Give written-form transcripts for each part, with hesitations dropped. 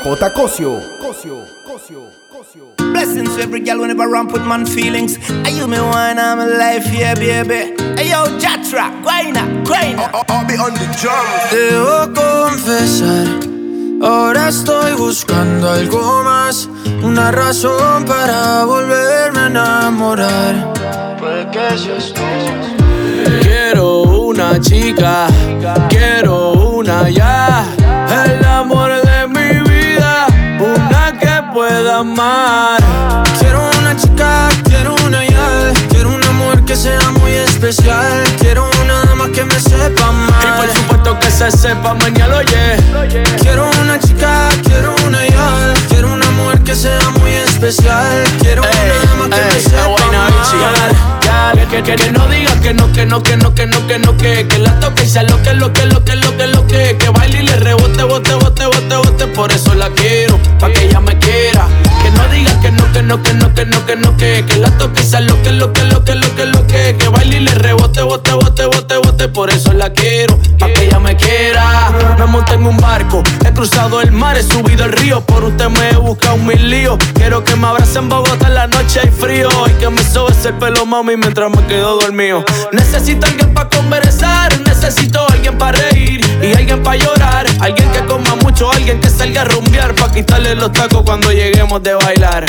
J Cosio, Cosio, Cosio, Cosio. Blessings to every girl whenever I ramp with man feelings. I use me wine, I'm alive, yeah, baby. Ayo Yatra, Guaynaa, Guaynaa. I'll be on the drum. Debo confesar, ahora estoy buscando algo más, una razón para volverme a enamorar. Porque yo estoy. Quiero una chica, quiero una ya. El amor de mi vida, una que pueda amar. Quiero una chica, quiero una ya. Quiero un amor que sea muy especial. Quiero una dama que me sepa amar. Y por supuesto que se sepa mañana, oye. Quiero una chica, quiero una ya. Quiero un amor que sea muy especial. Quiero una dama que me sepa amar. Que no digas que la toque y sea lo que que baile y le rebote, bote, por eso la quiero, pa' que ella me quiera. Que no digas que la toque y sea lo que baile y le rebote, bote, por eso la quiero, pa' que ella me quiera. Me monté en un barco, he cruzado el mar, he subido el río, por usted me he buscado mil líos. Quiero que me abrace en Bogotá, en la noche hay frío, y que me sobes el pelo, mami, mientras me quedo dormido. Necesito alguien pa' conversar, necesito alguien pa' reír y alguien pa' llorar, alguien que coma mucho, alguien que salga a rumbear, pa' quitarle los tacos cuando lleguemos de bailar.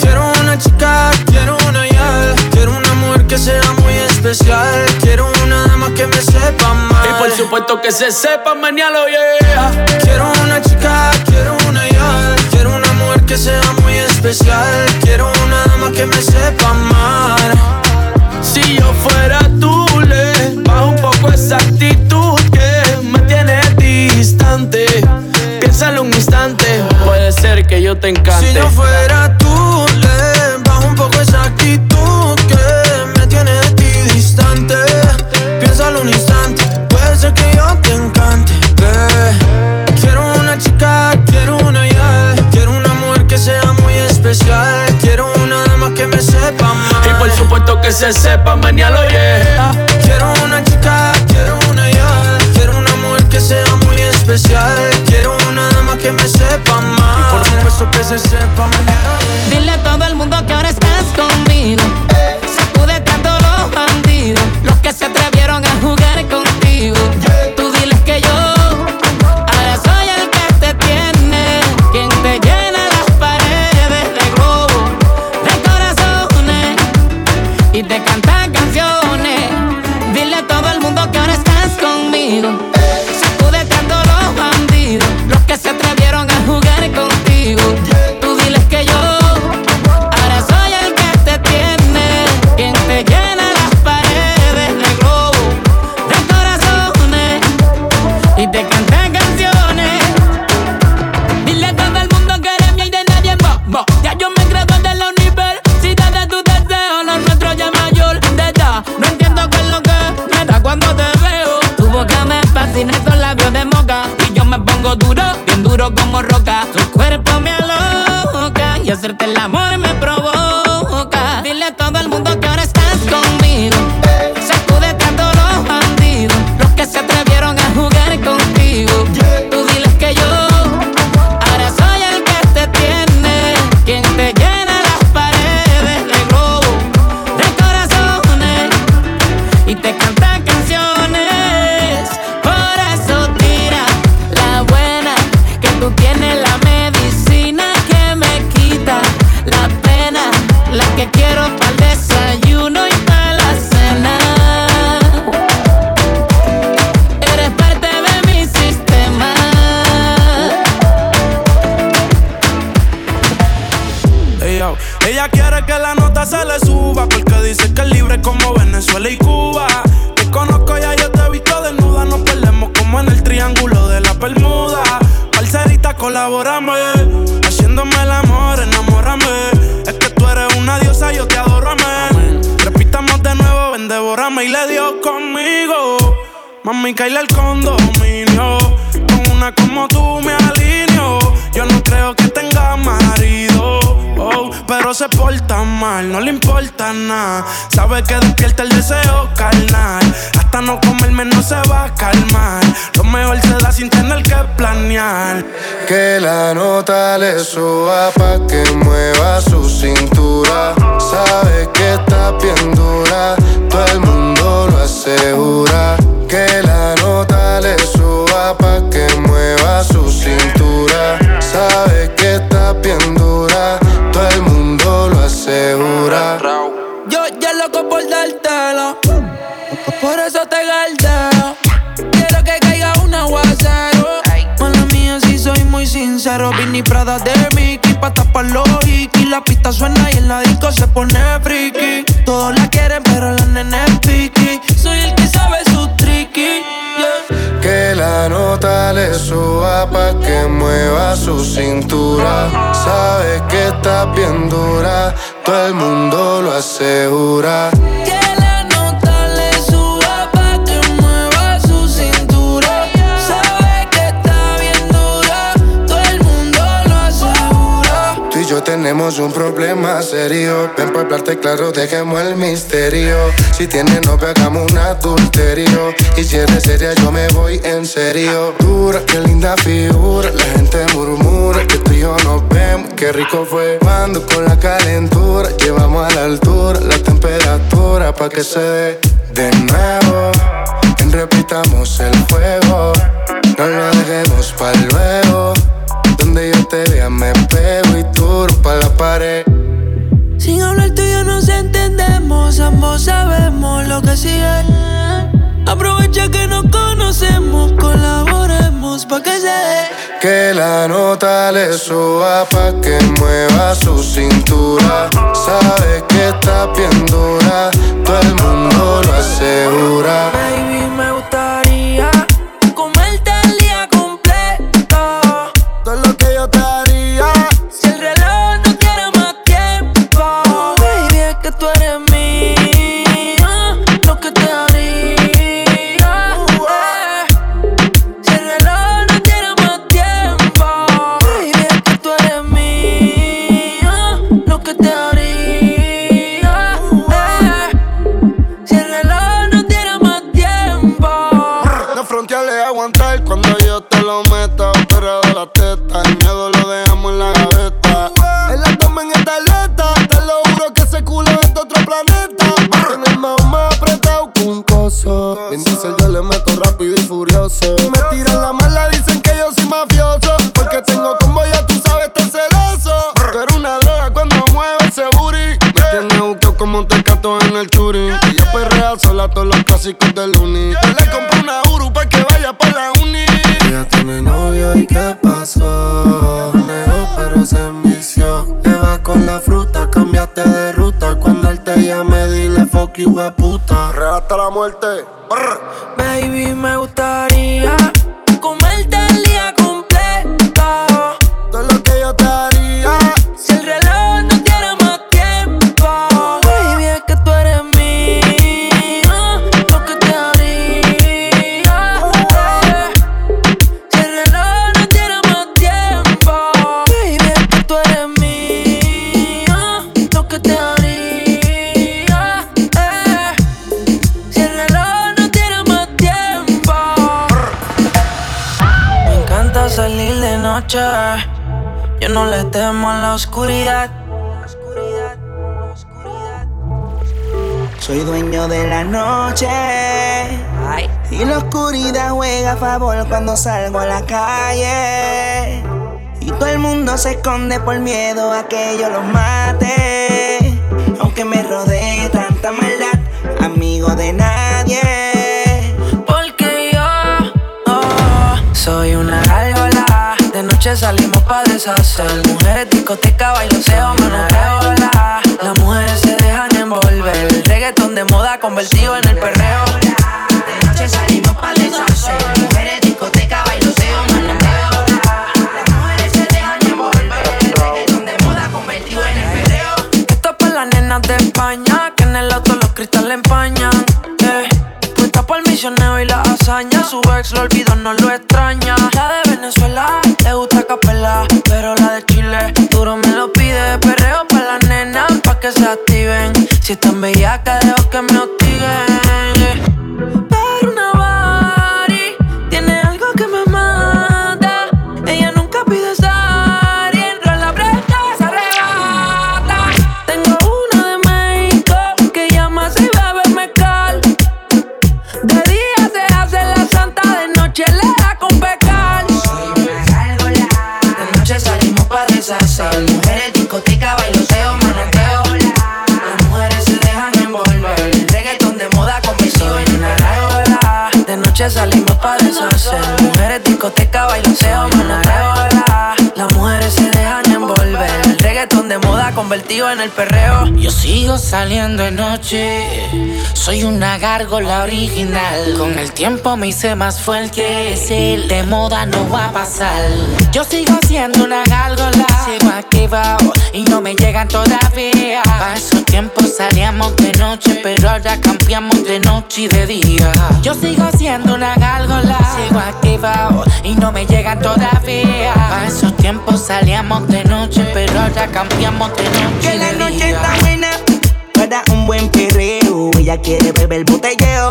Quiero una chica, quiero una ya, quiero un amor que sea muy especial, quiero una dama que me sepa amar. Y por supuesto que se sepa mañana, yeah. Quiero una chica, quiero una ya, quiero un amor que sea muy especial, quiero una dama que me sepa amar. Si yo fuera tú, le bajo un poco esa actitud que me tiene distante. Piénsalo un instante, puede ser que yo te encante. Si yo fuera tú, le bajo un poco esa actitud que me tiene de ti distante. Piénsalo un instante, puede ser que yo te encante. Quiero una chica, quiero una ya, quiero un amor que sea muy especial, quiero una dama que me sepa amar. Y por supuesto que se sepa mañana, yeah. Quiero una chica, quiero una ya, quiero un amor que sea muy especial, quiero una dama que me sepa amar. Y por supuesto que se sepa mañana. Dile a todo el mundo que ahora estás conmigo, sacúdete a todos los bandidos, los que se atrevieron a jugar contigo. Tú diles que yo ahora soy el que te tiene, quien te llena las paredes de globo, de corazones, y te canta canciones. Dile a todo el mundo que ahora estás conmigo, se atrevieron a jugar contigo. Tú diles que yo ahora soy el que te tiene, quien te llena las paredes de globo, de corazones, y te cantan canciones. Dile a todo el mundo que eres mía y de nadie más. Ya yo me gradué de la universidad de tu deseo. Lo nuestro ya mayor de edad, no entiendo qué es lo que me da cuando te veo. Tu boca me fascina, esos labios de moca, y yo me pongo duro, duro como roca. Tu cuerpo me aloca y hacerte el amor me provoca. Dile a todo el mundo que ahora estás conmigo, sacúdete a todos los bandidos, los que se atrevieron a jugar contigo. Tú diles que yo ahora soy el que te tiene, quien te llena las paredes de globo, de corazones, y te canta canciones. Por eso tira la buena, tú tienes la medicina que me quita la pena, la que quiero para el desayuno y para la cena. Eres parte de mi sistema. Hey, yo. Ella quiere que la nota se le suba, porque dice que es libre como Venezuela y Cuba. Te conozco, ya yo te he visto desnuda, nos perdemos como en el triángulo de la Bermuda. Parcerita, colaborame, haciéndome el amor, enamórame. Es que tú eres una diosa, yo te adoro, amén. Repitamos de nuevo, ven, devórame. Y le dio conmigo, mami, caile al condominio. Con una como tú me alineo. Yo no creo que tenga marido, oh, pero se porta mal, no le importa nada. Sabe que despierta el deseo carnal. Hasta no comerme no se va a calmar. Lo mejor se da sin tener que planear. que la nota le suba pa' que mueva su cintura. Sabe que está bien dura, todo el mundo lo asegura. Que la nota le suba pa' que mueva su cintura. Sabe que está bien dura, todo el mundo lo asegura. Yo ya loco por dártelo, por eso te gardeo. Quiero que caiga un aguacero. Mala mía, si soy muy sincero. Vinny Prada de Mickey, pa' tapar los hiki. La pista suena y en la disco se pone friki. Todos la quieren, pero la nena es piqui. Soy el que sabe su triqui, yeah. Que la nota le suba pa' que mueva su cintura. Sabes que está bien dura, todo el mundo lo asegura. Tenemos un problema serio, ven pa' hablarte claro, dejemos el misterio. Si tienes novia, hagamos un adulterio. Y si eres seria, yo me voy en serio. Dura, qué linda figura, la gente murmura que tú y yo nos vemos, qué rico fue. Cuando con la calentura, llevamos a la altura la temperatura pa' que se dé de nuevo. Repitamos el fuego, no lo dejemos pa' luego. Donde yo te vea me pego y turbo pa' la pared. Sin hablar tú y yo nos entendemos, ambos sabemos lo que sigue. Aprovecha que nos conocemos, colaboremos pa' que se dé. Que la nota le suba pa' que mueva su cintura. Sabe que está bien dura, todo el mundo lo asegura. Baby, me gustaría puta. Real hasta la muerte. Brr. Baby, me gustaría comerte el día completo. Todo lo que yo te haría si el reloj no tiene más tiempo. Baby, es que tú eres mía, lo que te haría si el reloj no tiene más tiempo. Baby, es que tú eres mía, lo que te haría. Salir de noche, yo no le temo a la oscuridad. Soy dueño de la noche y la oscuridad juega a favor cuando salgo a la calle. Y todo el mundo se esconde por miedo a que yo los mate. Aunque me rodee tanta maldad, amigo de nadie. Soy una gárgola, de noche salimos pa' deshacer. Mujeres, discoteca, bailoseo, manoteola. Las mujeres se dejan envolver, el reggaetón de moda convertido en el perreo. De noche salimos pa' deshacer. Mujeres, discoteca, bailoseo, manoteola. Las mujeres se dejan envolver, el reggaetón de moda convertido en el perreo. Esto es pa' las nenas de España, que en el auto los cristales empañan. Por misionero y la hazaña, su ex lo olvidó, no lo extraña. La de Venezuela le gusta capela, pero la de Chile duro me lo pide. Perreo pa' las nenas pa' que se activen. Si están bellacas, dejo que me hostiguen. Pero una body tiene algo que me mata. Ella nunca pide noche salimos pa' deshacer. Mujeres, discoteca, bailonceo, manoteola. Las mujeres se dejan envolver. El reggaetón de moda convertido en el perreo. Yo sigo saliendo de noche, soy una gárgola original. Con el tiempo me hice más fuerte, si de moda no va a pasar. Yo sigo siendo una gárgola, sigo activado y no me llegan todavía. Pa' esos tiempos salíamos de noche, pero ahora cambiamos de noche y de día. Yo sigo siendo una gárgola, sigo activado y no me llegan todavía. Pa' esos tiempos salíamos de noche, pero ahora cambiamos de noche que y de día. Que la noche está buena para un buen perreo, ella quiere beber botelleo.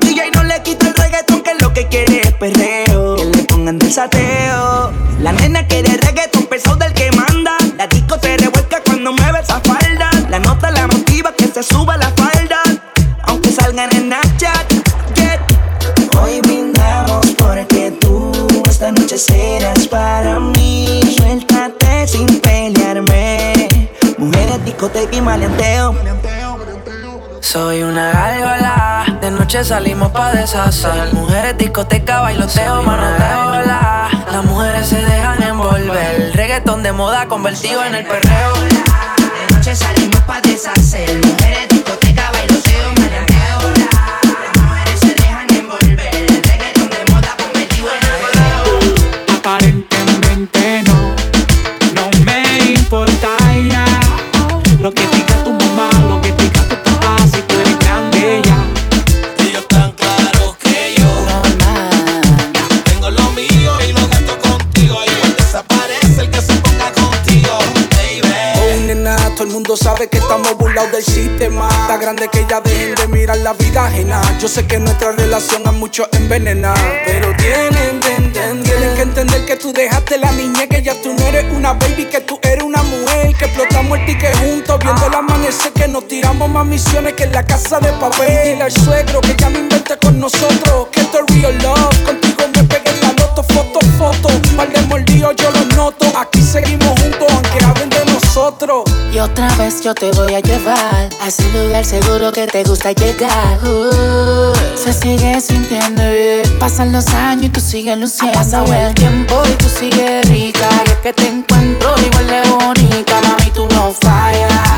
DJ no le quita el reggaetón, que lo que quiere es perreo, que le pongan del sateo. La nena quiere reggaetón pesado del que manda, la disco se revuelca cuando mueve esa falda. La nota la motiva que se suba la falda, aunque salgan en Snapchat. Hoy brindamos porque tú esta noche serás para mí. Suéltate sin pelearme, mujeres, discoteca y maleanteo. Soy una gárgola, de noche salimos pa' deshacer. Mujeres, discoteca, bailoteo, manoteola. Las mujeres se dejan envolver. El reggaetón de moda convertido en el perreo. De noche salimos pa' deshacer. Mujeres, discoteca, bailoteo, manoteola. Las mujeres se dejan envolver. El reggaetón de moda convertido en el perreo. Aparentemente no me importa ya lo que diga tu mamá, lo que diga tu papá, si tú eres grande ya. Ellos están claros que yo tengo lo mío y lo gasto contigo. Y desaparece el que se ponga contigo, baby. Oh, nena, todo el mundo sabe que estamos burlados del sistema. Está grande que ya dejen de mirar la vida ajena. Yo sé que nuestra relación a muchos envenena, pero tienen que entender que tú dejaste la niñez, que ya tú no eres una baby, que tú eres una mujer, que explotamos el ticket juntos viendo el amanecer, que nos tiramos más misiones que en la casa de papel. Dile al suegro que ya no invente con nosotros, que esto es real love, contigo me pegué en la loto, foto, mal de mordido yo lo noto, aquí seguimos juntos aunque hablen de nosotros. Y otra vez yo te voy a llevar a ese lugar seguro que te gusta llegar. Se sigue sintiendo bien, pasan los años y tú sigues luciendo. Ha pasado el tiempo y tú sigues rica, y es que te encuentro igual de bonita. Mami, tú no fallas,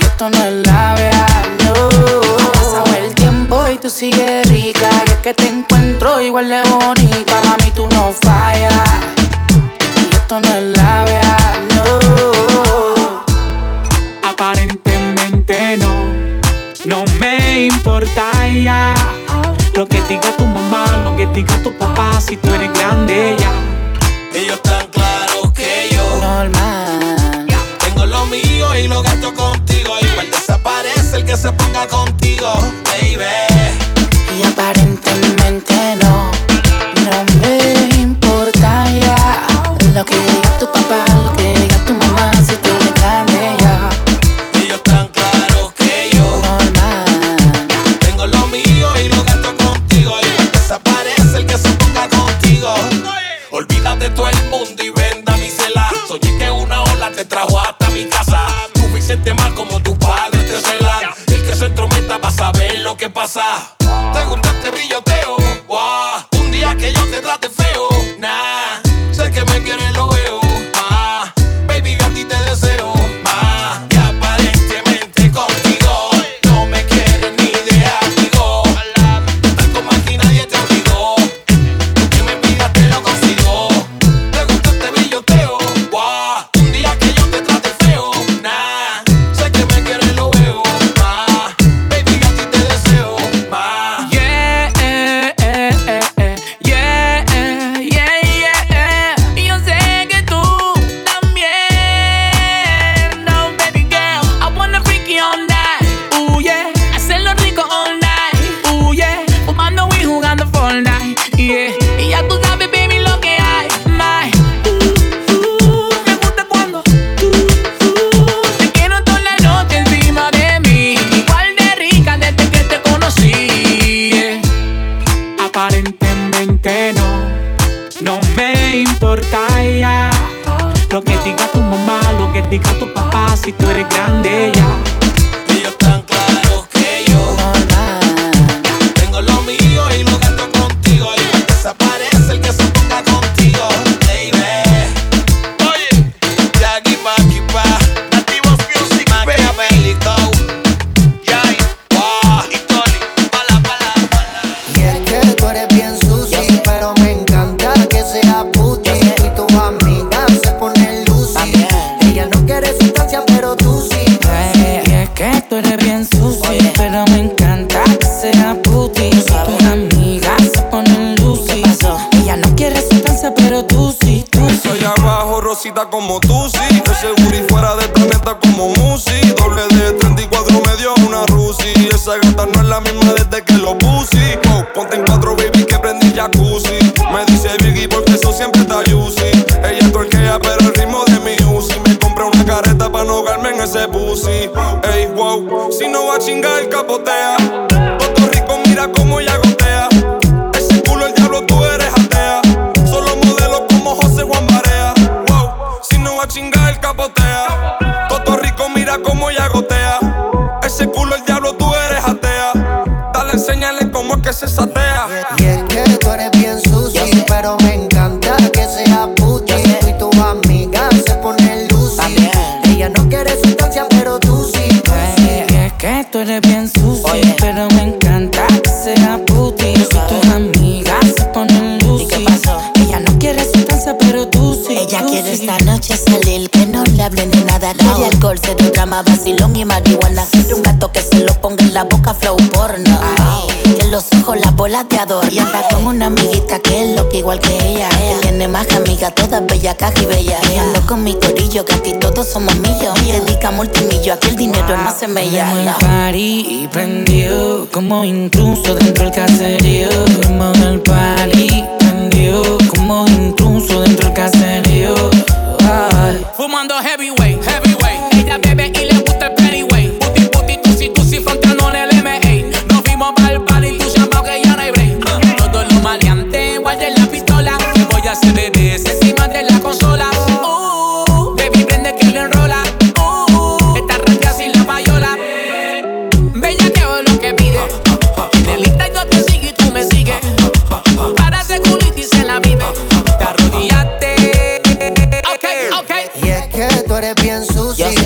y esto no es la verdad, no. Ha pasado el tiempo y tú sigues rica, y es que te encuentro igual de bonita. Mami, tú no fallas, y esto no es la verdad, no. Aparentemente no me importa ya lo que diga tu mamá, lo que diga tu papá, si tú eres grande ya. Ellos están claros que yo normal tengo lo mío y lo gasto contigo. Igual desaparece el que se ponga contigo, baby. Y aparentemente no me importa ya lo que diga tu papá, lo que diga tu mamá, si tú eres grande ya. Olvídate todo el mundo y vendamísela. Soy el que una ola te trajo hasta mi casa. Tú me hiciste mal como tu padre te cela. El que se entrometa va a saber lo que pasa. Te gusta este brilloteo, wow. Un día que yo te trate feo, nah, sé que me quieres lo veo, ah. Baby, yo a ti te deseo, ah. Y aparentemente contigo no me quieres ni de amigo. Tal como aquí nadie te obligó, si tú eres grande ya. Ellos tan claros que yo normal tengo lo mío y lo gasto. sabrosita como tú, sí. De seguro y fuera de planeta como Musi. Doble de 34 me dio una rusi. Esa gata no es la misma desde que lo puse. Oh, ponte en cuatro, baby, que prendí jacuzzi. Me dice Biggie porque eso siempre está juicy. Ella torquea pero el ritmo de mi Uzi. Me compré una careta para no ahogarme en ese pussy. Ey, wow, si no va a chingar, capotea. Puerto Rico, mira cómo ella gotea. Ese culo, el diablo, tú eres atea. Solo modelos como José Juan Barea. Wow, si no va a chingar, capotea. Puerto Rico, mira cómo ella gotea. Ese culo, el diablo, tú eres atea. Dale, enséñale cómo es que se satea. Y es que tú eres bien sucio, pero me encanta que seas puti. Tú y tu amiga se ponen lucy. Ella no quiere sustancia, pero tú sí. Que tú eres bien sucio, pero me encanta que sea puti. Yo soy tus amigas, se ponen lucy. ¿Y qué pasó? Ella no quiere sustancia, pero tú sí. Ella tú quiere sí. Esta noche salir, que no le hablen de nada. No de alcohol, cero drama, vacilón y marihuana. Quiero un gato que se lo ponga en la boca, flow porno. Que en los ojos las bolas te adornan. Y anda con una amiguita que es loca igual que ella. Que tiene más que amiga, todas bella, caja y bella. Y ando con mi corillo, que aquí todos somos millos. Y dedica multimillo, aquí el dinero no se me llama. Party y prendió como intruso dentro del caserío. Fuimos al party, prendió como intruso dentro del caserío. Ay. Fumando heavyweight, heavyweight. Ella bebe y le gusta el pennyweight. Puti, puti, tusi, frontando en el M.A. Nos vimos pa'l party, tú llamado que ya no hay break. Todos los maleantes, guarden la pistola. Que voy a hacer de ese encima de la consola. Baby, prende que lo enrola.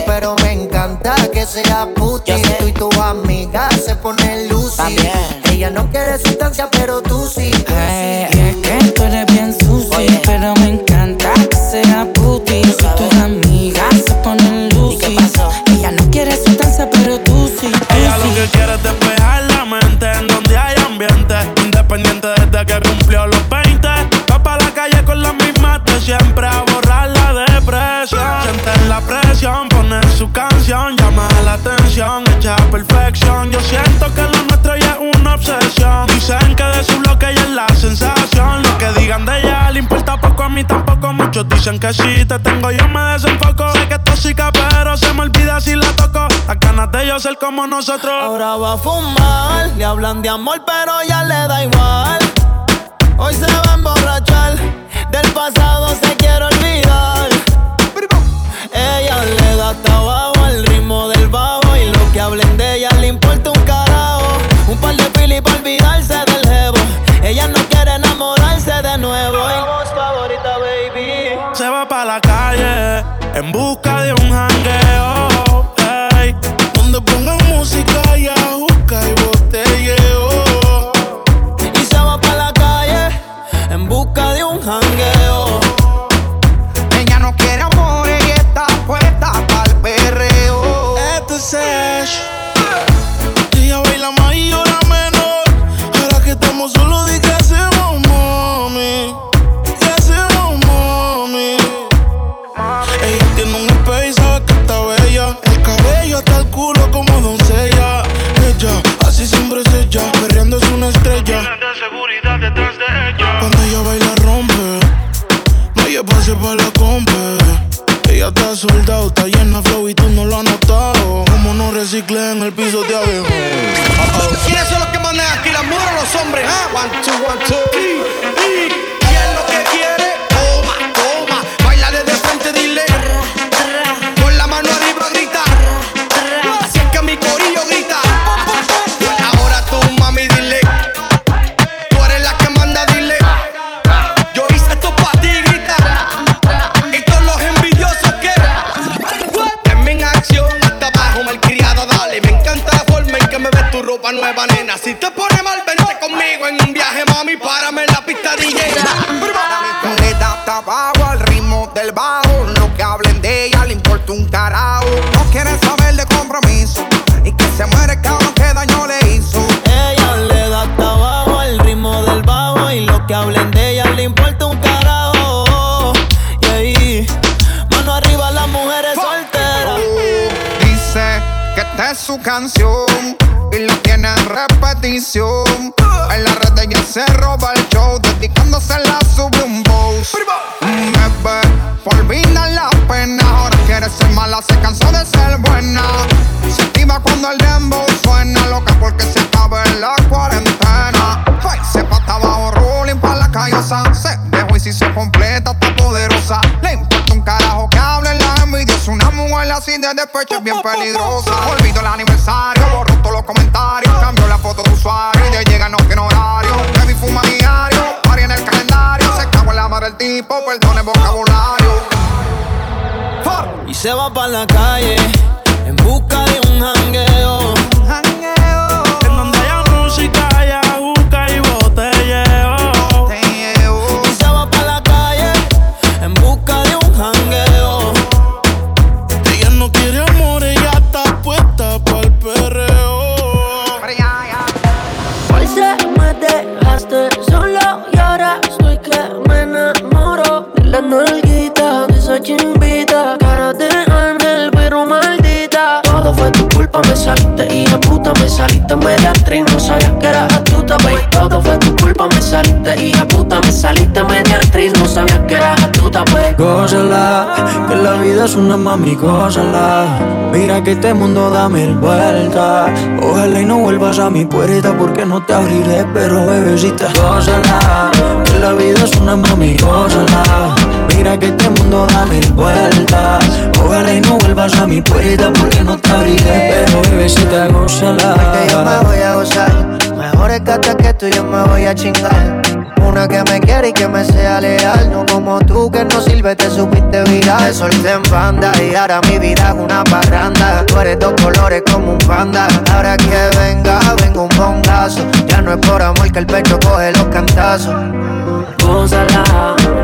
Pero me encanta que sea puti. Tú y tu amiga se ponen lucy. También. Ella no quiere sustancia, pero tú sí. Y es que tú eres bien sucio. Pero me encanta que sea puti. Tú y tus amigas se ponen lucy. ¿Y qué pasó? Ella no quiere sustancia, pero tú sí. Ella lo que quiere es despejar la mente en donde hay ambiente. Independiente desde que cumplió los 20. Va pa' la calle con las mismas de siempre a borrar la depresión. Sienten la presión. Su canción llama la atención, hecha perfección. Yo siento que lo nuestro ya es una obsesión. Dicen que de su bloque ella es la sensación. Lo que digan de ella le importa poco, a mí tampoco. Muchos dicen que si te tengo yo me desenfoco. Sé que es tóxica pero se me olvida si la toco. Las ganas de ellos ser como nosotros. Ahora va a fumar, le hablan de amor pero ya le da igual. Hoy se va a emborrachar, del pasado se quiere olvidar. Ella le da trabajo al ritmo del bajo. Y lo que hablen de ella le importa un carajo. Un par de pili para olvidarse del jevo. Ella no quiere enamorarse de nuevo. Voz favorita, baby. Se va pa' la calle en busca de un jangueo, hey. Donde pongan música y busca y botelleo. Y se va pa' la calle en busca de un jangueo. Ella no quiere amor. Ella baila más y llora menos. Ahora que estamos solos, di que hacemos, mami. Que hacemos, mami. Ella tiene un espejo y sabe que está bella. El cabello hasta el culo como doncella. Ella, así siempre es ella. Perreando es una estrella. De seguridad detrás de ella. Cuando ella baila, rompe. Vaya pase pa' la compa. Ella está soldado, está llena flow y tú no lo has notado. Como no reciclé en el piso de abajo. ¿Quiénes son los que manejan aquí? ¿Las mujeres o los hombres? ¿Ah? One, two, one, two. ¿Qué es lo que quiere? Toma, toma. Báilale de frente, dile. Con la mano arriba grita. Así es que mi corillo grita. Ahora tú, mami, dile. Tú eres la que manda, dile. Yo hice esto para ti, grita. Ropa nueva, nena, si te pones mal, vente conmigo en un viaje, mami, párame en la pista DJ. Le da tabaco al ritmo del bajo, lo que hablen de ella le importa un carajo. No quiere saber de compromiso y que se muere el cabrón que daño le hizo. Ella le da tabaco al ritmo del bajo y lo que hablen de ella le importa un carajo. Yeah. es su canción y lo tiene en repetición. En la red ella se roba el show, dedicándose la sube un boss. Bebé, olvida la pena, ahora quiere ser mala, se cansó de ser buena. Se activa cuando el dembow suena, loca porque se acaba en la cuarentena. Ay, se pata abajo, rolling pa' la callosa, se dejó y si se completa está poderosa. Le importa un carajo que hable la envidiosa, una mujer así de despecho es bien peligrosa. Olvido el aniversario, borro todos los comentarios, cambio la foto de usuario y de llega no tiene horario. Baby fuma diario, party en el calendario, se cago en la madre el tipo, perdone vocabulario. Y se va pa' la calle en busca de un jangueo, en donde haya música, haya juca y botelleo. Y se va pa' la calle en busca de un jangueo. Ella no quiere amor, ella está puesta pa'l perreo. Hoy se me dejaste solo y ahora estoy que me enamoro de la nalguita, de esa chimbita, cara de ángel pero maldita. Todo fue tu culpa, me saliste hija puta, me saliste media actriz, no sabías que eras astuta, wey. Todo fue tu culpa, me saliste hija puta, me saliste media actriz, no sabías que eras astuta, wey. Gózala, que la vida es una mami, gózala. Mira que este mundo da mil vueltas, ojalá y no vuelvas a mi puerta porque no te abriré, pero bebecita, gózala, que la vida es una mami, gózala. Mira que este mundo da mil vueltas, ojalá y no vuelvas a mi puerta porque no te abriré, pero bebecita, gózala. Porque yo me voy a gozar, mejores gatas que tú yo me voy a chingar. Una que me quiere y que me sea leal, no como tú que no sirve, te supiste viral. Me solté en banda y ahora mi vida es una parranda. Tú eres dos colores como un panda, ahora que venga, vengo un bongazo. Ya no es por amor que el pecho coge los cantazos. Gózala,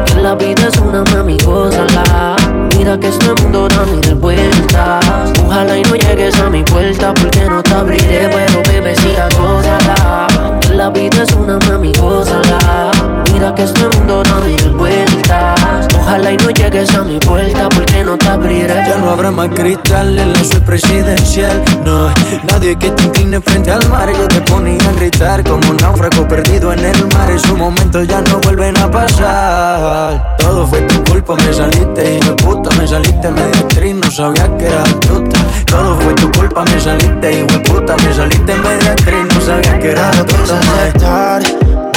que la vida es una mami, gózala. Mira que este mundo da mil vueltas, ojalá y no llegues a mi puerta porque no te abriré, pero bebecita, gózala. Que la vida es una mami, gózala. Mira que este mundo da mil vueltas, ojalá y no llegues a mi puerta porque no te abriré. Ya no habrá más cristales, la soy presidencial, no. Nadie que te incline frente al mar, yo te ponía a gritar como un náufrago perdido en el mar. En su momento ya no vuelven a pasar. Todo fue tu culpa, me saliste hija puta, me saliste media actriz, no sabías que eras astuta. Todo fue tu culpa, me saliste hija puta, me saliste media actriz, no sabías que eras astuta. Aceptar,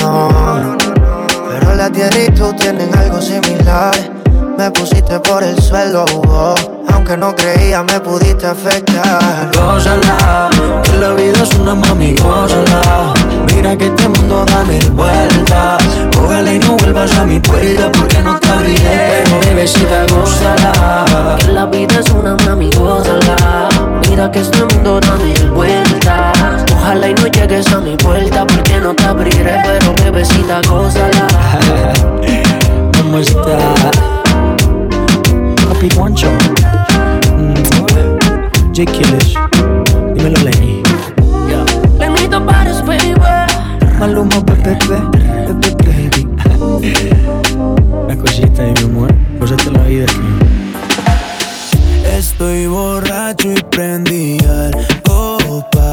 no, pero la tierra y tú tienen algo similar. Me pusiste por el suelo, oh, aunque no creía me pudiste afectar. Gózala, que la vida es una mami, gózala. Mira que este mundo da mil vueltas, ojalá y no vuelvas a mi puerta porque no te abriré, pero bebecita, gózala. Que la vida es una mami, gózala. Mira que este mundo da mil vueltas, ojalá y no llegues a mi puerta porque no te abriré, pero bebecita, gózala. ¿Cómo está? Boncho, J.Killish, dímelo Lenny. Lenny Tavares, baby. Maluma, baby. Una cosita de mi amor, cosita de la vida que... Estoy borracho y prendí al copa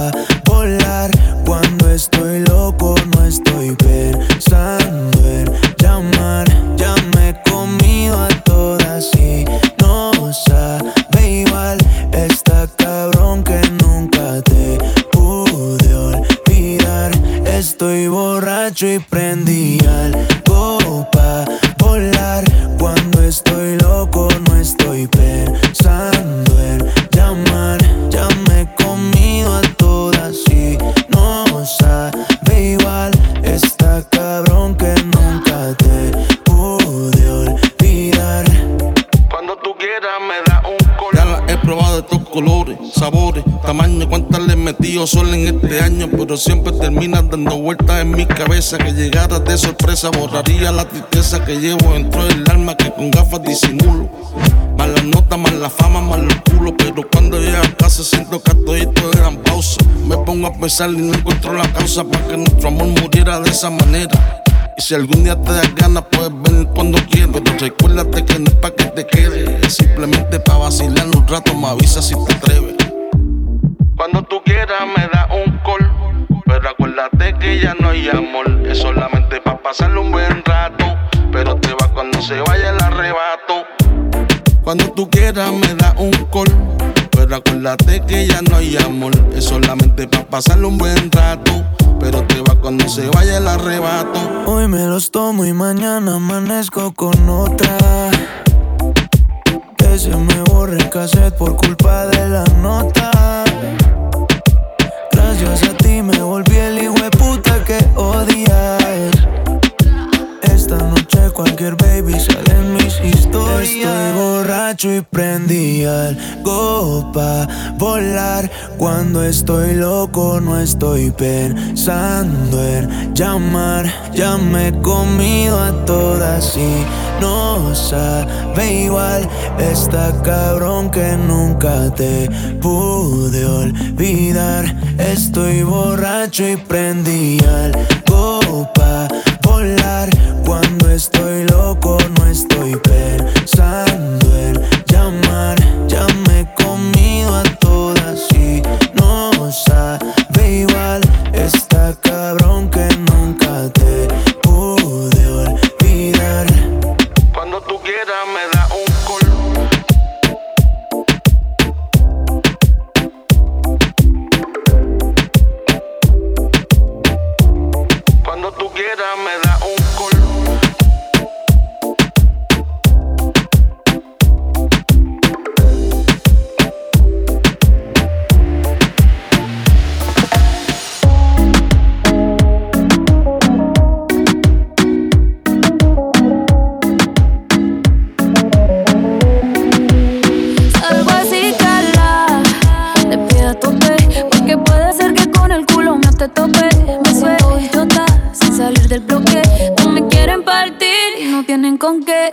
volar. Cuando estoy loco no estoy pensando en llamar. Ya me he comido a todas y... Estoy borracho y prendí algo pa' volar. Cuando estoy loco no estoy pensando en llamar. Ya me he comido a todas y no sabe igual. Está cabrón que nunca te pude olvidar. Cuando tú quieras me da un color. Ya la he probado de tus colores, sabores, tamaño, cuántas le he metido solo en este año, pero siempre terminas dando vueltas en mi cabeza. Que llegaras de sorpresa, borraría la tristeza que llevo dentro del alma, que con gafas disimulo. Malas notas, mala fama, malos culos, pero cuando llego a casa siento que a toditos eran pausa. Me pongo a pensar y no encuentro la causa para que nuestro amor muriera de esa manera. Y si algún día te das ganas, puedes venir cuando quieras. Pero recuérdate que no es pa' que te quedes, es simplemente pa' vacilar un rato, me avisa si te atreves. Cuando tú quieras me da un call, pero acuérdate que ya no hay amor. Es solamente pa' pasarle un buen rato, pero te va cuando se vaya el arrebato. Cuando tú quieras me da un call, pero acuérdate que ya no hay amor. Es solamente pa' pasarle un buen rato, pero te va cuando se vaya el arrebato. Hoy me los tomo y mañana amanezco con otra. Que se me borre el cassette por culpa de la nota. Gracias a ti me volví el hijo de puta que odias. Esta noche cualquier baby sale en mis historias. Estoy borracho y prendí algo pa' volar. Cuando estoy loco no estoy pensando en llamar. Ya me he comido a todas y no sabe igual. Está cabrón que nunca te pude olvidar. Estoy borracho y prendí algo pa' volar. Cuando estoy loco no estoy pensando en llamar. Ya me he comido a todas y no sabe igual. Está cabrón que nunca te pude olvidar. Cuando tú quieras me da un call. Cuando tú quieras me da un call. Tope, me siento idiota sin salir del bloque. No me quieren partir y no tienen con qué.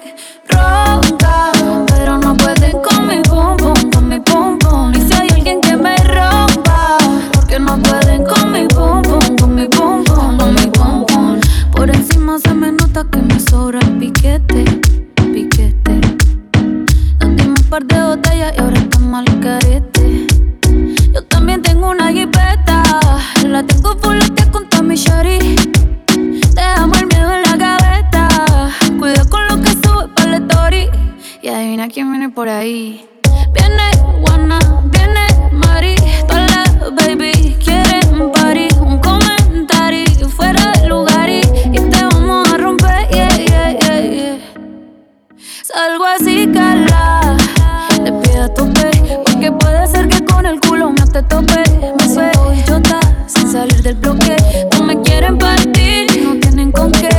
Ronca, pero no pueden con mi pum pum, con mi pum pum. Y si hay alguien que me rompa, porque no pueden con mi pum pum, con mi pum pum, con mi pum pum. Por encima se me nota que me sobra el piquete, piquete. Nos dimos un par de botellas y ahora estamos al carete. Yo también tengo una jipeta, la tengo fuletea con toda mi shari. Te amo el miedo en la gaveta, cuida con lo que sube para el story. Y adivina quién viene por ahí. Viene Guaynaa, viene Mari, todas las baby quieren party. Un comentario fuera de lugar y te vamos a romper, yeah, yeah, yeah, yeah. Salgo así, cala, te pido a tope, porque puede ser que con el culo no te tope. Me suelto idiota sin salir del bloque. No me quieren partir y no tienen con qué.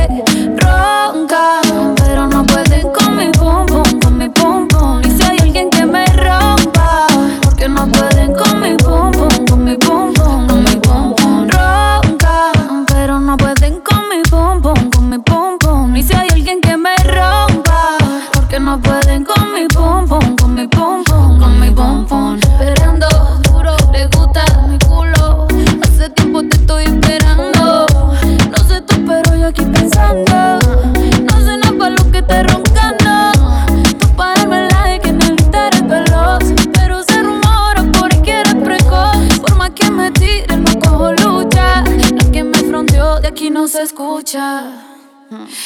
Ronca, pero no pueden con mi pum pum, con mi pum pum. Y si hay alguien que me rompa, porque no pueden con mi pum pum, con mi pum pum, con mi pum pum. Ronca, pero no pueden con mi pum pum, con mi pum pum. Y si hay alguien que me rompa, porque no pueden con mi pum pum, con mi pum pum, con mi pum pum. Esperando duro, le gusta mi culo. Hace tiempo te estoy esperando. No sé tú, pero yo aquí pensando. No sé nada pa' lo que te roncando. Tú pa' darme like en el interés veloz. Pero se rumora porque eres precoz. Por más que me tires, no cojo lucha. La que me fronteó de aquí no se escucha.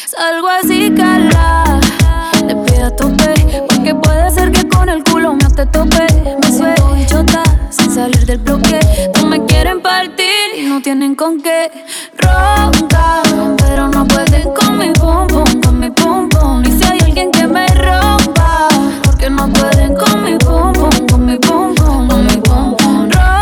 Salgo así, cala. Te pido a tope, porque puede ser que con el culo no te tope. Me suelto idiota sin salir del bloque. No me quieren partir y no tienen con qué. Ronca, pero no pueden con mi pum pum, con mi pum pum. Y si hay alguien que me rompa, porque no pueden con mi pum pum, con mi pum pum, con mi pum pum. Ronca.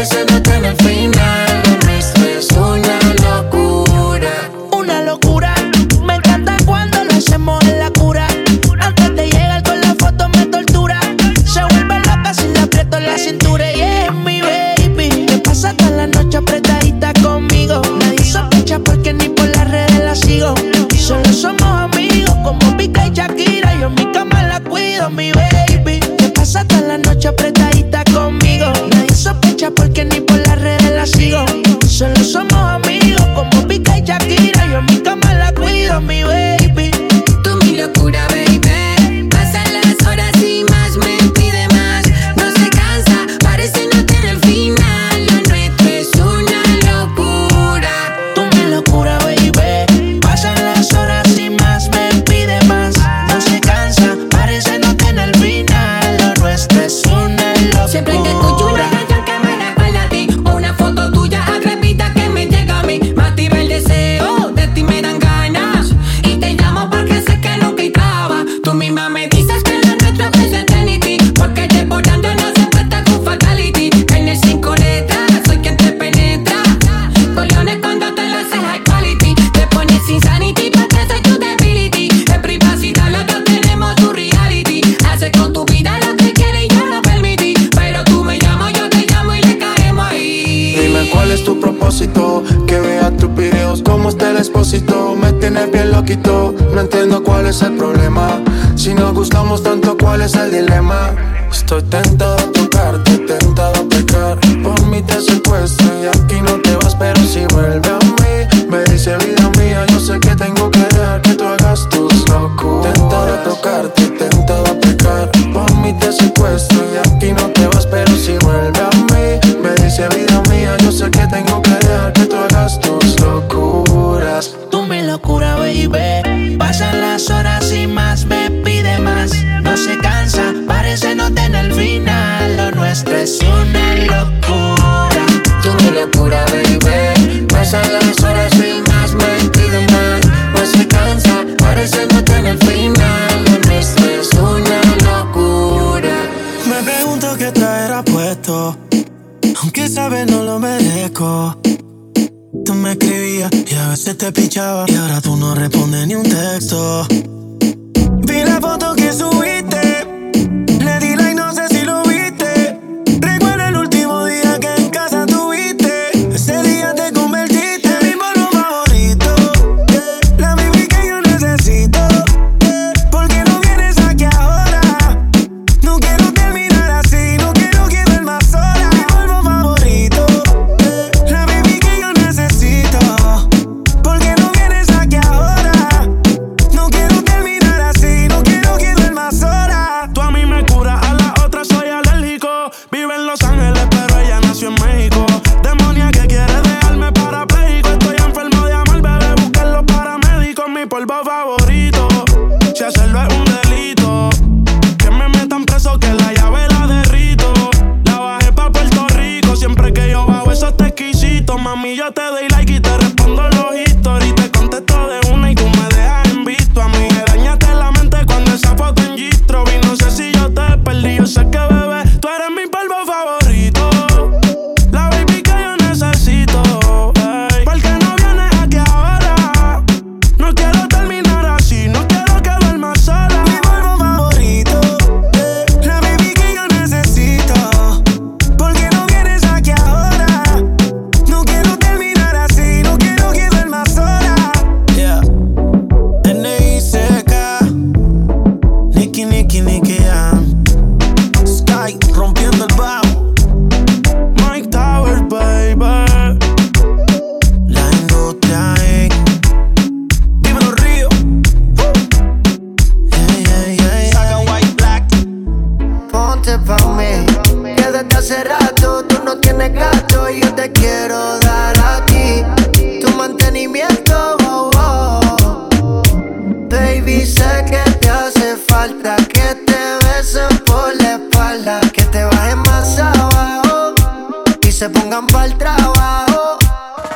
parece no está en el final. Lo nuestro es una locura. Una locura. Me encanta cuando lo hacemos en la cura. Antes de llegar con la foto me tortura. Se vuelve loca si le aprieto la cintura. Y es mi baby que pasa toda la noche apretadita conmigo. Nadie sospecha porque ni por las redes la sigo. Solo somos amigos como Pica y Shakira. Yo en mi cama la cuido, mi baby que pasa toda la noche apretadita conmigo. Nadie sospecha porque ni por las redes la sigo. Solo somos amigos como Pica y Shakira. Yo en mi cama la cuido, mi baby. Tú mi locura, baby. Pasan las horas y más me pide más. No se cansa, parece no tener final. Lo nuestro es una locura. Tú mi locura, baby. Pasan las horas y más me pide más. No se cansa, parece no tener final. Lo nuestro es una locura. Siempre que escucho una canción que me recuerda a ti, o una foto tuya atrevida que me llega a mí, me activa el deseo, de ti me dan ganas y te llamo porque sé que nunca hay traba. Tú misma me dices que lo nuestro es eternity, porque devorando no se trata con fatality. En el 5 letras soy quien te penetra, colones cuando te lo haces high quality. Te pones insanity, pateas tu debility. En privacidad los dos tenemos tu reality. Haces con tu vida lo que quieres y yo lo permití, pero tú me llamas, yo te llamo y le caemos ahí. Dime cuál es tu propósito, que veas tus videos como está el expósito. Me tienes bien loquito, no entiendo cuál es el problema. Si nos gustamos tanto, ¿cuál es el dilema? Estoy tentado a tocarte, tentado a pecar. Por mí te secuestro y aquí no te vas, pero si vuelve a mí me dice vida mía, yo sé que tengo que dejar que tú hagas tus locuras. Tentado a tocarte, tentado a pecar. Por mí te secuestro y aquí no te vas, pero si vuelve a mí me dice vida mía, yo sé que tengo que dejar que tú hagas tus locuras. Tú mi locura, baby. Pasan las horas y más me pide más. No se cansa, parece no tener final. Lo nuestro es una locura. Tú mi locura, baby. Pasan las horas y más me pide más. No se cansa, parece no tener final. Lo nuestro es una locura. Me pregunto qué traerá puesto, aunque sabes no lo merezco. Tú me escribías y a veces te pichaba, y ahora tú no respondes ni un texto. Vi la foto que subiste, le di like, no sé si lo viste. Recuerda el último día que en casa tuviste. Ese día te convertiste en mi polvo favorito, la baby que yo necesito. ¿Por qué no vienes aquí ahora? No quiero terminar así, no quiero quedar más sola. Mi polvo favorito, la baby que yo necesito. ¿Por qué no vienes aquí ahora? No quiero terminar así, no quiero quedar más sola. Tú a mí me curas, a la otra soy alérgico. Vive en Los Ángeles, pero ella nació en México. Demonia que quiere dejarme parapléjico. Estoy enfermo de amor, bebé, busquen los paramédicos. Mi polvo favorito, si hacerlo es un delito, que me metan preso, que la llave la derrito. La bajé pa' Puerto Rico, siempre que yo bajo eso está exquisito. Mami, yo te doy like y te respondo los history. Te contesto de una y tú me dejas en visto. A mí me dañaste la mente cuando esa foto en Gistro vi. No sé si yo te perdí, yo sé que bebé, tú eres mi polvo favorito, la baby que yo necesito. Ey, ¿por qué no vienes aquí ahora? No quiero terminar así, no quiero quedarme sola. Mi polvo favorito, la baby que yo necesito. ¿Por qué no vienes aquí ahora? No quiero terminar así, no quiero quedarme sola. Yeah. N.I.C.K. Nicky, Nicky, Nicky, Sky, rompiendo el bajo. Mike Tower, baby. La industria X. Dímelo, Río. Hey, hey, hey, Saca White Black. Ponte pa' mí, que desde hace rato tú no tienes gato y yo te quiero dar a ti tu mantenimiento, oh, oh. Baby, sé que te hace falta que te besen por la espalda, que te bajen más abajo y se pongan para el trabajo.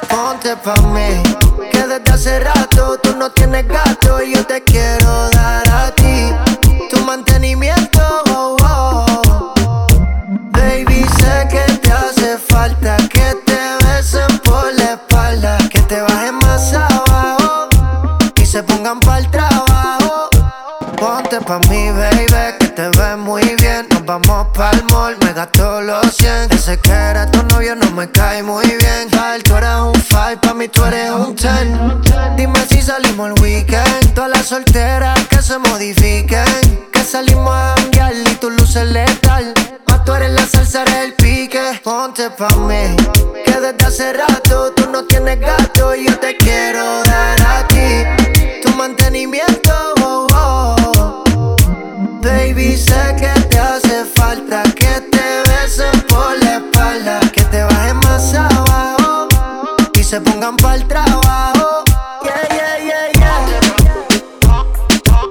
Ponte pa' mí, que desde hace rato tú no tienes gato y yo te quiero dar a ti tu mantenimiento, oh, oh. Baby, sé que te hace falta pa' mí, baby, que te ves muy bien. Nos vamos pa'l mall, me gasto los 100. Ese que era tu novio no me cae muy bien. Tal, tú eres un 5, pa' mí tú eres un 10. Dime si salimos el weekend. Todas las solteras que se modifiquen. Que salimos a janguear y tu luz es letal. Más tú eres la salsa, eres el pique. Ponte pa' mí, que desde hace rato tú no tienes gato. Y yo te quiero dar a ti tu mantenimiento. Baby, sé que te hace falta que te besen por la espalda, que te bajen más abajo y se pongan pa'l trabajo. Yeah, yeah, yeah, yeah.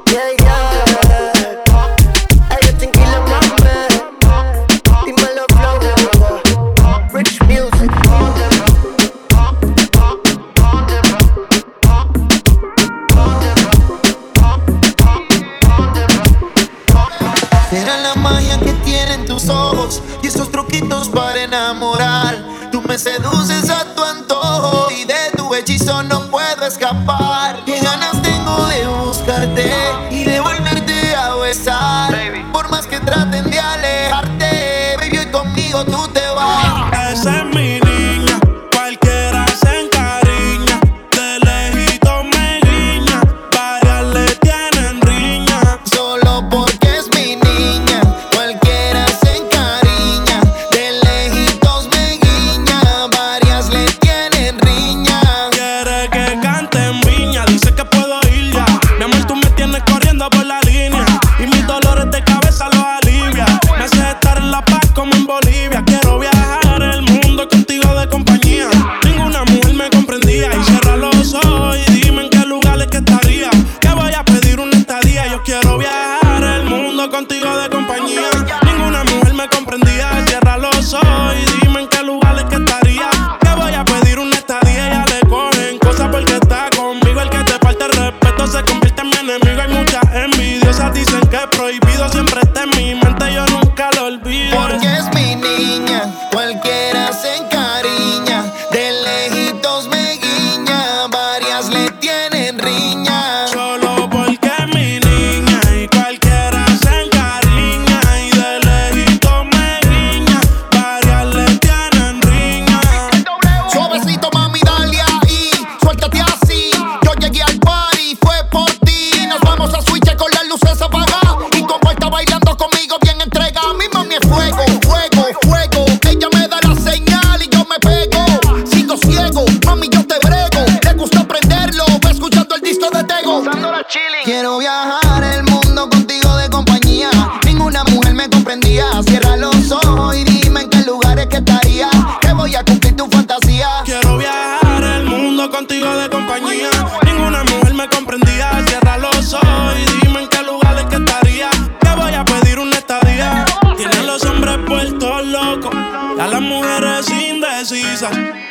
Yeah, yeah. Ayo, tranquila, mami. Dímelo, flow. Rich music. Era la magia que tienen tus ojos y esos truquitos para enamorar. Tú me seduces a tu antojo y de tu hechizo no puedo escapar. Qué ganas tengo de buscarte y de volverte a besar, baby. Por más que traten de alejarte, baby, hoy conmigo tú te vas. Esa es mi niña, cualquiera se encariña. De lejito me guiña, varias le tienen riña. Solo por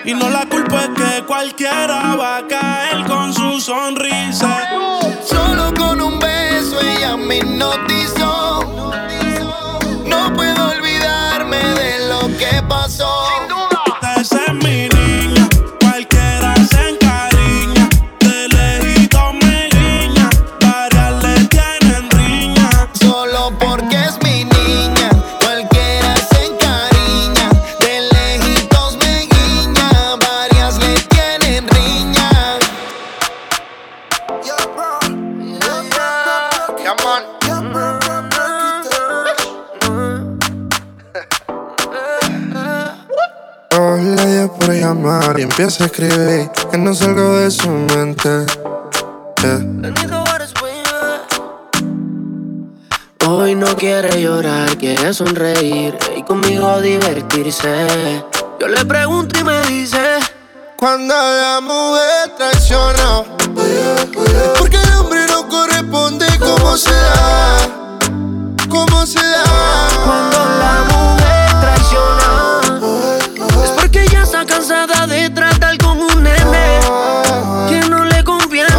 y no la culpa es que cualquiera va a caer con su sonrisa. Solo con un beso ella me hipnotizó. No puedo olvidarme de lo que pasó. Sin duda. Esa es mi niña, cualquiera se encariña. De lejito me guiña, varias le tienen riña. Solo porque es mi niña, cualquiera se encariña. De lejitos me guiña, varias le tienen riña. Yo, bro. Yeah. Come on. Le dio por llamar y empieza a escribir que no salgo de su mente. Hoy no quiere llorar, quiere sonreír y conmigo divertirse. Yo le pregunto y me dice: cuando la mujer traiciona, porque el hombre no corresponde, ¿cómo se da? ¿Cómo se da? Cuando la mujer traiciona, cansada de tratar con un nene que no le conviene.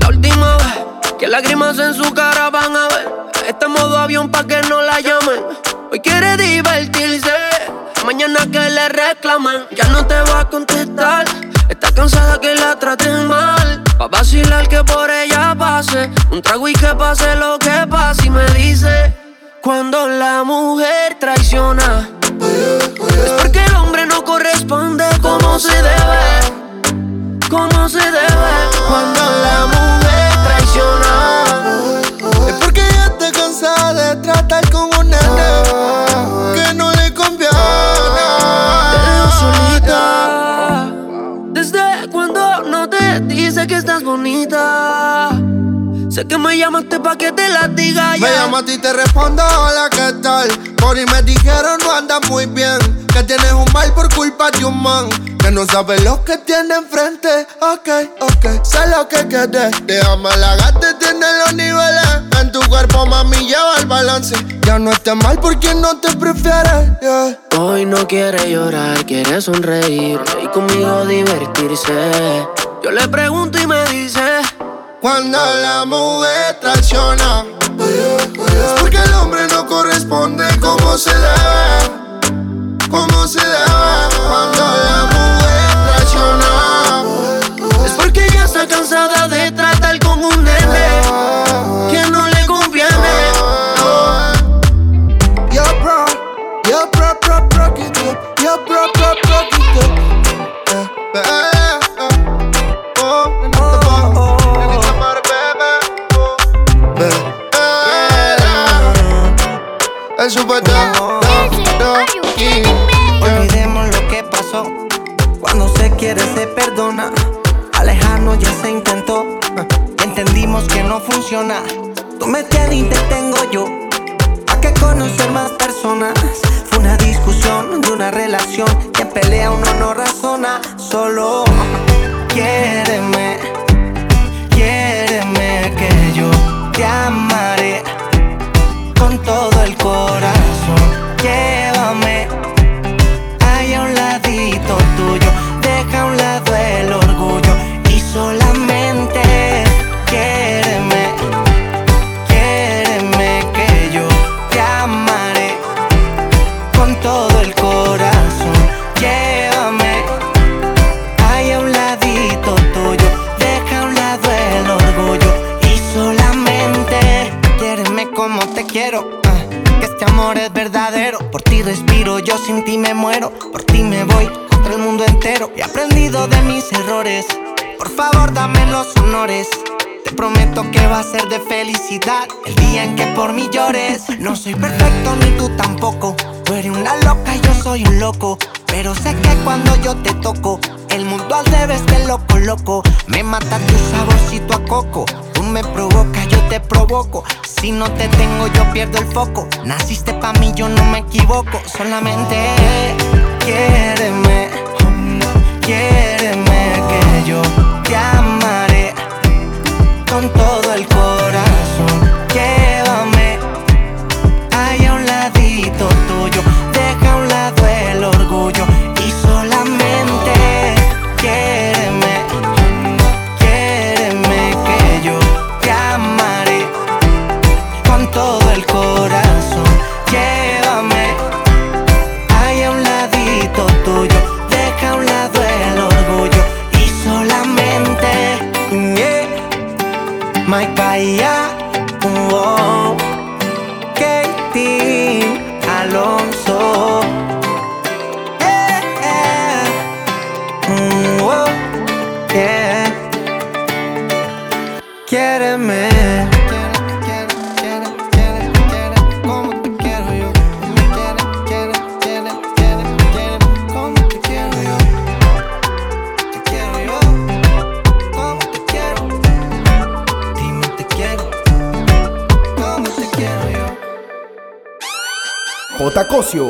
La última vez que lágrimas en su cara van a ver. Está en modo avión pa' que no la llamen. Hoy quiere divertirse, mañana que le reclamen. Ya no te va a contestar, está cansada que la traten mal. Pa' vacilar que por ella pase un trago y que pase lo que pase. Y me dice, cuando la mujer traiciona, es porque el hombre no corresponde como se debe. Como se debe. Cuando la mujer traiciona, es porque ella te cansa de tratar como un nene que no le conviene. Te dejo solita desde cuando no te dice que estás bonita. Sé que me llamaste pa' que te la diga, yeah. Me llamaste y te respondo, hola, ¿qué tal? Por y me dijeron, no andas muy bien, que tienes un mal por culpa de un man que no sabe lo que tiene enfrente. Ok, sé lo que querés. Déjame la gata, tiene los niveles en tu cuerpo, mami, lleva el balance. Ya no estés mal por quien no te prefiere, yeah. Hoy no quiere llorar, quiere sonreír y conmigo divertirse. Yo le pregunto y me dice, cuando la mujer traiciona, es porque el hombre no corresponde como se debe. Como se debe. Cuando la mujer traiciona, es porque ella está cansada de tratar como un nene que no le conviene. Yo bro, yo bro, get up. Yo bro, get up. Olvidemos lo que pasó. Cuando se quiere se perdona. Alejarnos ya se intentó. Entendimos que no funciona. Tú me tienes y te tengo yo. Hay que conocer más personas. Fue una discusión de una relación que pelea uno no razona. Solo quiéreme, quiéreme que yo te amaré con todo el corazón. Llévame allá a un ladito tuyo. Deja a un lado el orgullo y solamente quiéreme, quiéreme que yo te amaré con todo el corazón. Llévame allá a un ladito tuyo. Deja a un lado el orgullo y solamente quiéreme como te quiero. Que este amor es verdadero. Por ti respiro, yo sin ti me muero. Por ti me voy contra el mundo entero. He aprendido de mis errores. Por favor dame los honores. Te prometo que va a ser de felicidad el día en que por mí llores. No soy perfecto ni tú tampoco. Tú eres una loca y yo soy un loco. Pero sé que cuando yo te toco el mundo al revés te lo coloco. Me mata tu saborcito a coco. Tú me provocas, yo te provoco. Si no te tengo yo pierdo el foco. Naciste pa' mí, yo no me equivoco. Solamente quiéreme, quiéreme que yo te amaré con todo el corazón. Llévame allá a un ladito tuyo. Deja a un lado el orgullo y solamente quiéreme, quiéreme que yo te amaré con todo el corazón. Llévame allá a un ladito tuyo. Deja a un lado el orgullo y solamente yeah. Mike Bahía, oh, Katie Alonso. Yeah. Quiéreme, quiere, como te quiero yo. Quiere, como te quiero yo. Te quiero yo, como te quiero. Dime te quiero, como te quiero yo. J Cosio.